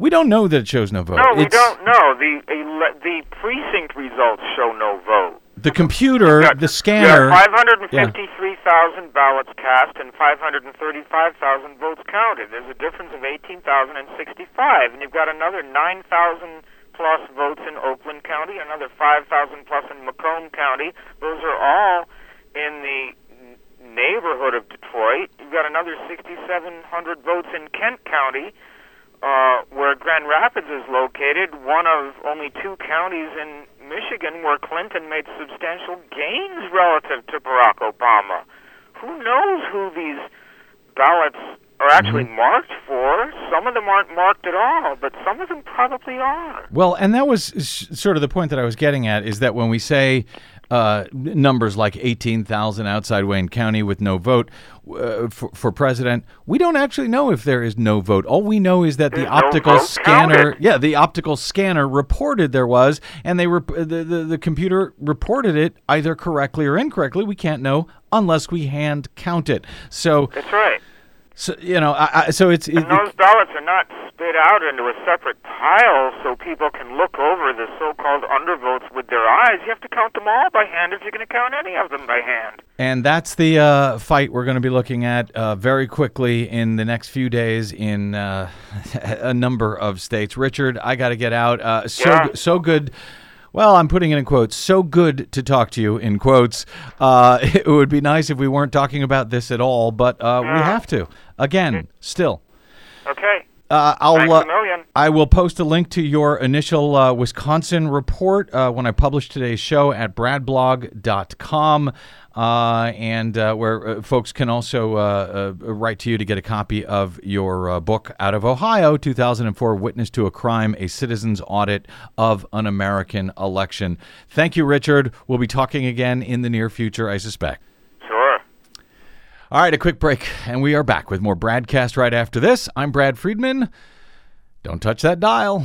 we don't know that it shows no vote. No, we don't know. The precinct results show no vote. The computer, the scanner... 553,000 ballots cast and 535,000 votes counted. There's a difference of 18,065, and you've got another 9,000-plus votes in Oakland County, another 5,000-plus in Macomb County. Those are all in the neighborhood of Detroit. You've got another 6,700 votes in Kent County, where Grand Rapids is located, one of only two counties in Michigan where Clinton made substantial gains relative to Barack Obama. Who knows who these ballots are actually marked for? Some of them aren't marked at all, but some of them probably are. Well, and that was sort of the point that I was getting at, is that when we say numbers like 18,000 outside Wayne County with no vote for president, we don't actually know if there is no vote. All we know is that the optical scanner reported there was, and the computer reported it either correctly or incorrectly. We can't know unless we hand count it. So that's right. So, you know, and those ballots are not spit out into a separate pile so people can look over the so-called undervotes with their eyes. You have to count them all by hand if you're going to count any of them by hand. And that's the fight we're going to be looking at very quickly in the next few days in a number of states. Richard, I got to get out. So good well, I'm putting it in quotes, so good to talk to you, in quotes. It would be nice if we weren't talking about this at all, but we have to. Again, still. Okay. I will post a link to your initial Wisconsin report when I publish today's show at bradblog.com, and where folks can also write to you to get a copy of your book out of Ohio, 2004, Witness to a Crime, A Citizen's Audit of an American Election. Thank you, Richard. We'll be talking again in the near future, I suspect. All right, a quick break, and we are back with more BradCast right after this. I'm Brad Friedman. Don't touch that dial.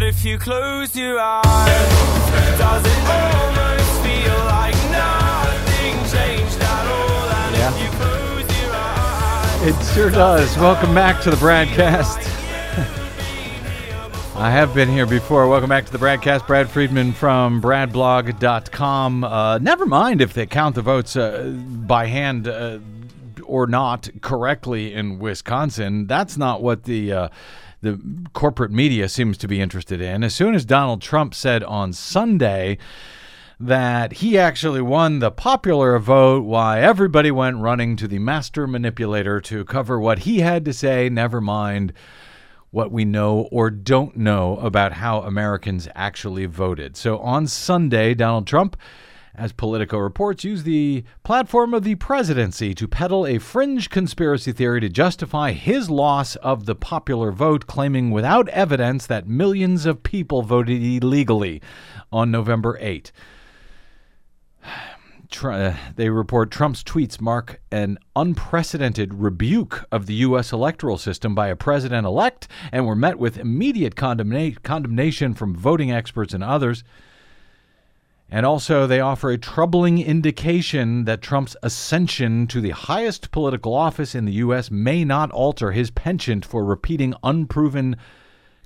If you close your eyes, does it almost feel like nothing changed at all? And if you close your eyes, it sure does. Welcome back to the BradCast. I have been here before. Welcome back to the BradCast. Brad Friedman from BradBlog.com. Never mind if they count the votes by hand or not correctly in Wisconsin. That's not what the corporate media seems to be interested in. As soon as Donald Trump said on Sunday that he actually won the popular vote, why, everybody went running to the master manipulator to cover what he had to say, never mind what we know or don't know about how Americans actually voted. So on Sunday, Donald Trump, as Politico reports, used the platform of the presidency to peddle a fringe conspiracy theory to justify his loss of the popular vote, claiming without evidence that millions of people voted illegally on November 8. They report Trump's tweets mark an unprecedented rebuke of the U.S. electoral system by a president-elect and were met with immediate condemnation from voting experts and others. And also, they offer a troubling indication that Trump's ascension to the highest political office in the U.S. may not alter his penchant for repeating unproven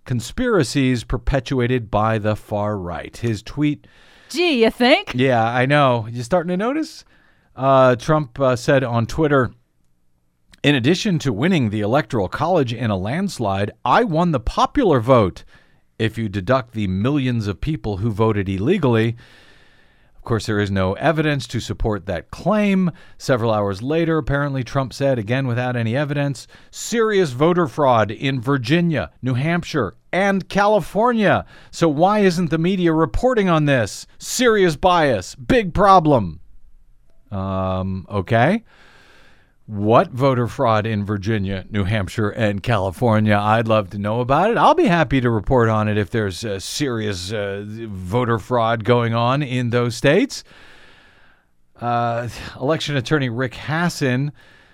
conspiracies perpetuated by the far right. His tweet... Gee, you think? Yeah, I know. You starting to notice? Trump said on Twitter, "In addition to winning the Electoral College in a landslide, I won the popular vote if you deduct the millions of people who voted illegally." Of course, there is no evidence to support that claim. Several hours later, apparently Trump said, again without any evidence, serious voter fraud in Virginia, New Hampshire, and California. So why isn't the media reporting on this? Serious bias, big problem. Okay. What voter fraud in Virginia, New Hampshire, and California? I'd love to know about it. I'll be happy to report on it if there's serious voter fraud going on in those states. Election attorney Rick Hassan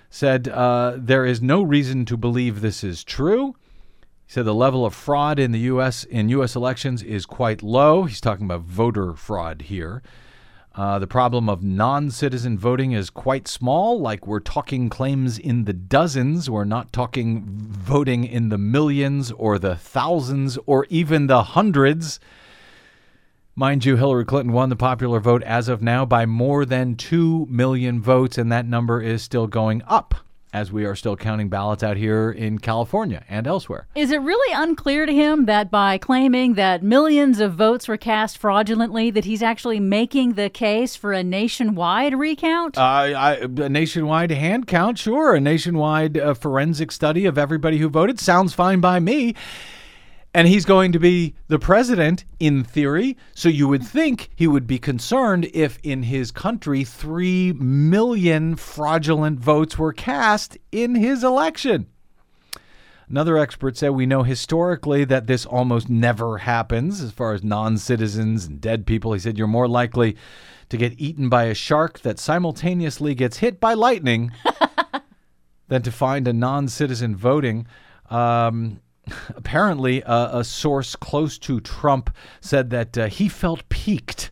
said there is no reason to believe this is true. He said the level of fraud in the U.S. in U.S. elections is quite low. He's talking about voter fraud here. The problem of non-citizen voting is quite small, like we're talking claims in the dozens. We're not talking voting in the millions or the thousands or even the hundreds. Mind you, Hillary Clinton won the popular vote as of now by more than 2 million votes, and that number is still going up, as we are still counting ballots out here in California and elsewhere. Is it really unclear to him that by claiming that millions of votes were cast fraudulently, that he's actually making the case for a nationwide recount? A nationwide hand count, sure. A nationwide forensic study of everybody who voted sounds fine by me. And he's going to be the president, in theory, so you would think he would be concerned if in his country 3 million fraudulent votes were cast in his election. Another expert said we know historically that this almost never happens as far as non-citizens and dead people. He said you're more likely to get eaten by a shark that simultaneously gets hit by lightning than to find a non-citizen voting. Apparently, a source close to Trump said that he felt piqued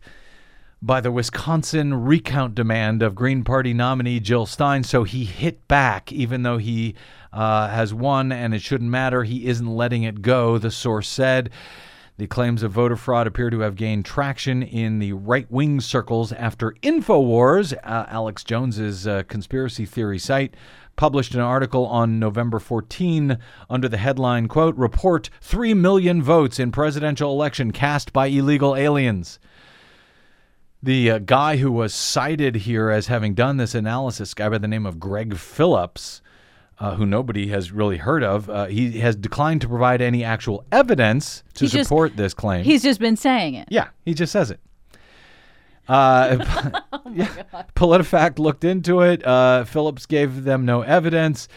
by the Wisconsin recount demand of Green Party nominee Jill Stein, so he hit back, even though he has won and it shouldn't matter. He isn't letting it go, the source said. The claims of voter fraud appear to have gained traction in the right-wing circles after InfoWars, Alex Jones's conspiracy theory site, published an article on November 14 under the headline, quote, "Report 3 million votes in presidential election cast by illegal aliens." The guy who was cited here as having done this analysis, guy by the name of Greg Phillips, who nobody has really heard of, he has declined to provide any actual evidence to support this claim. He's just been saying it. Yeah, he just says it. PolitiFact looked into it. Phillips gave them no evidence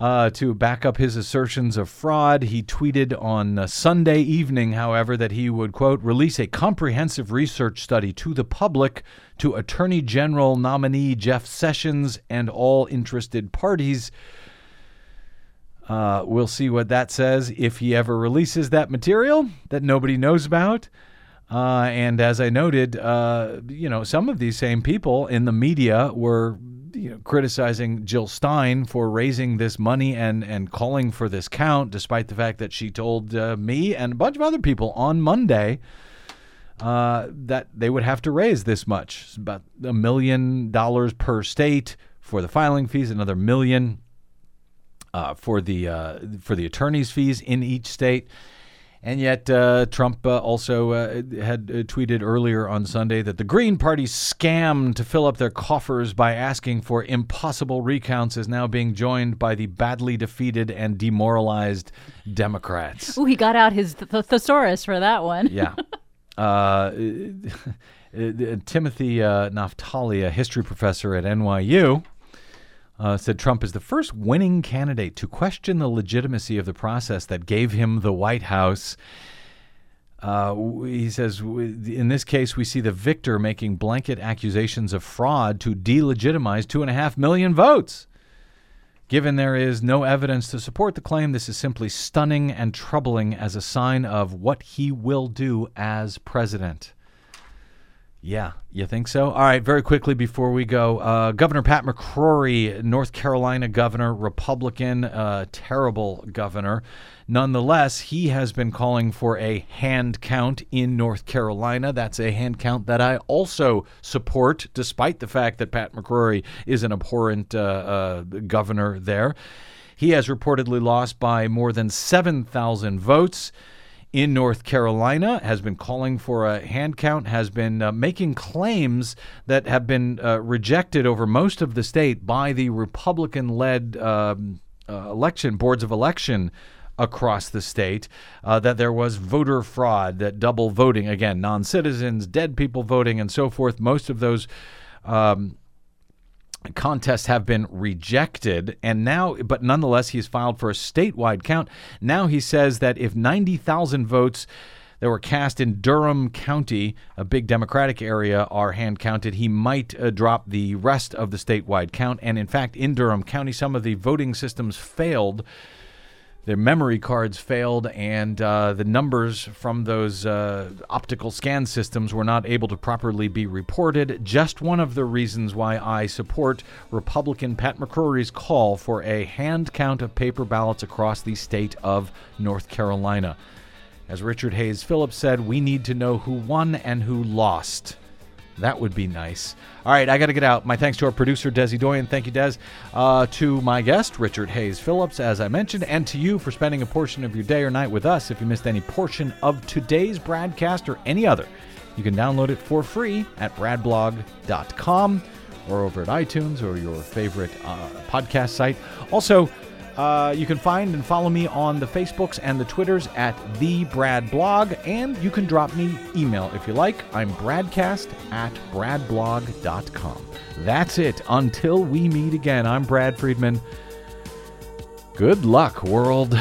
to back up his assertions of fraud. He tweeted on Sunday evening, however, that he would, quote, "release a comprehensive research study to the public, to Attorney General nominee Jeff Sessions and all interested parties." We'll see what that says if he ever releases that material that nobody knows about. And as I noted, some of these same people in the media were criticizing Jill Stein for raising this money and calling for this count, despite the fact that she told me and a bunch of other people on Monday that they would have to raise this much. It's about $1 million per state for the filing fees, another $1 million for the attorney's fees in each state. And yet Trump also had tweeted earlier on Sunday that the Green Party scam to fill up their coffers by asking for impossible recounts is now being joined by the badly defeated and demoralized Democrats. Ooh, he got out his thesaurus for that one. Yeah. Timothy Naftali, a history professor at NYU, said Trump is the first winning candidate to question the legitimacy of the process that gave him the White House. He says, in this case, we see the victor making blanket accusations of fraud to delegitimize 2.5 million votes. Given there is no evidence to support the claim, this is simply stunning and troubling as a sign of what he will do as president. Yeah, you think so? All right, very quickly before we go, Governor Pat McCrory, North Carolina governor, Republican, terrible governor. Nonetheless, he has been calling for a hand count in North Carolina. That's a hand count that I also support, despite the fact that Pat McCrory is an abhorrent governor there. He has reportedly lost by more than 7,000 votes in North Carolina, has been calling for a hand count, has been making claims that have been rejected over most of the state by the Republican-led election boards of election across the state, that there was voter fraud, that double voting, again, non-citizens, dead people voting, and so forth. Most of those contests have been rejected, and now, but nonetheless, he's filed for a statewide count. Now he says that if 90,000 votes that were cast in Durham County, a big Democratic area, are hand counted, he might drop the rest of the statewide count. And in fact, in Durham County, some of the voting systems failed. Their memory cards failed, and the numbers from those optical scan systems were not able to properly be reported. Just one of the reasons why I support Republican Pat McCrory's call for a hand count of paper ballots across the state of North Carolina. As Richard Hayes Phillips said, we need to know who won and who lost. That would be nice. All right, I got to get out. My thanks to our producer, Desi Doyen. Thank you, Des. To my guest, Richard Hayes Phillips, as I mentioned, and to you for spending a portion of your day or night with us. If you missed any portion of today's BradCast or any other, you can download it for free at BradBlog.com or over at iTunes or your favorite podcast site. Also, you can find and follow me on the Facebooks and the Twitters at The Brad Blog, and you can drop me email if you like. I'm bradcast@bradblog.com. That's it. Until we meet again, I'm Brad Friedman. Good luck, world.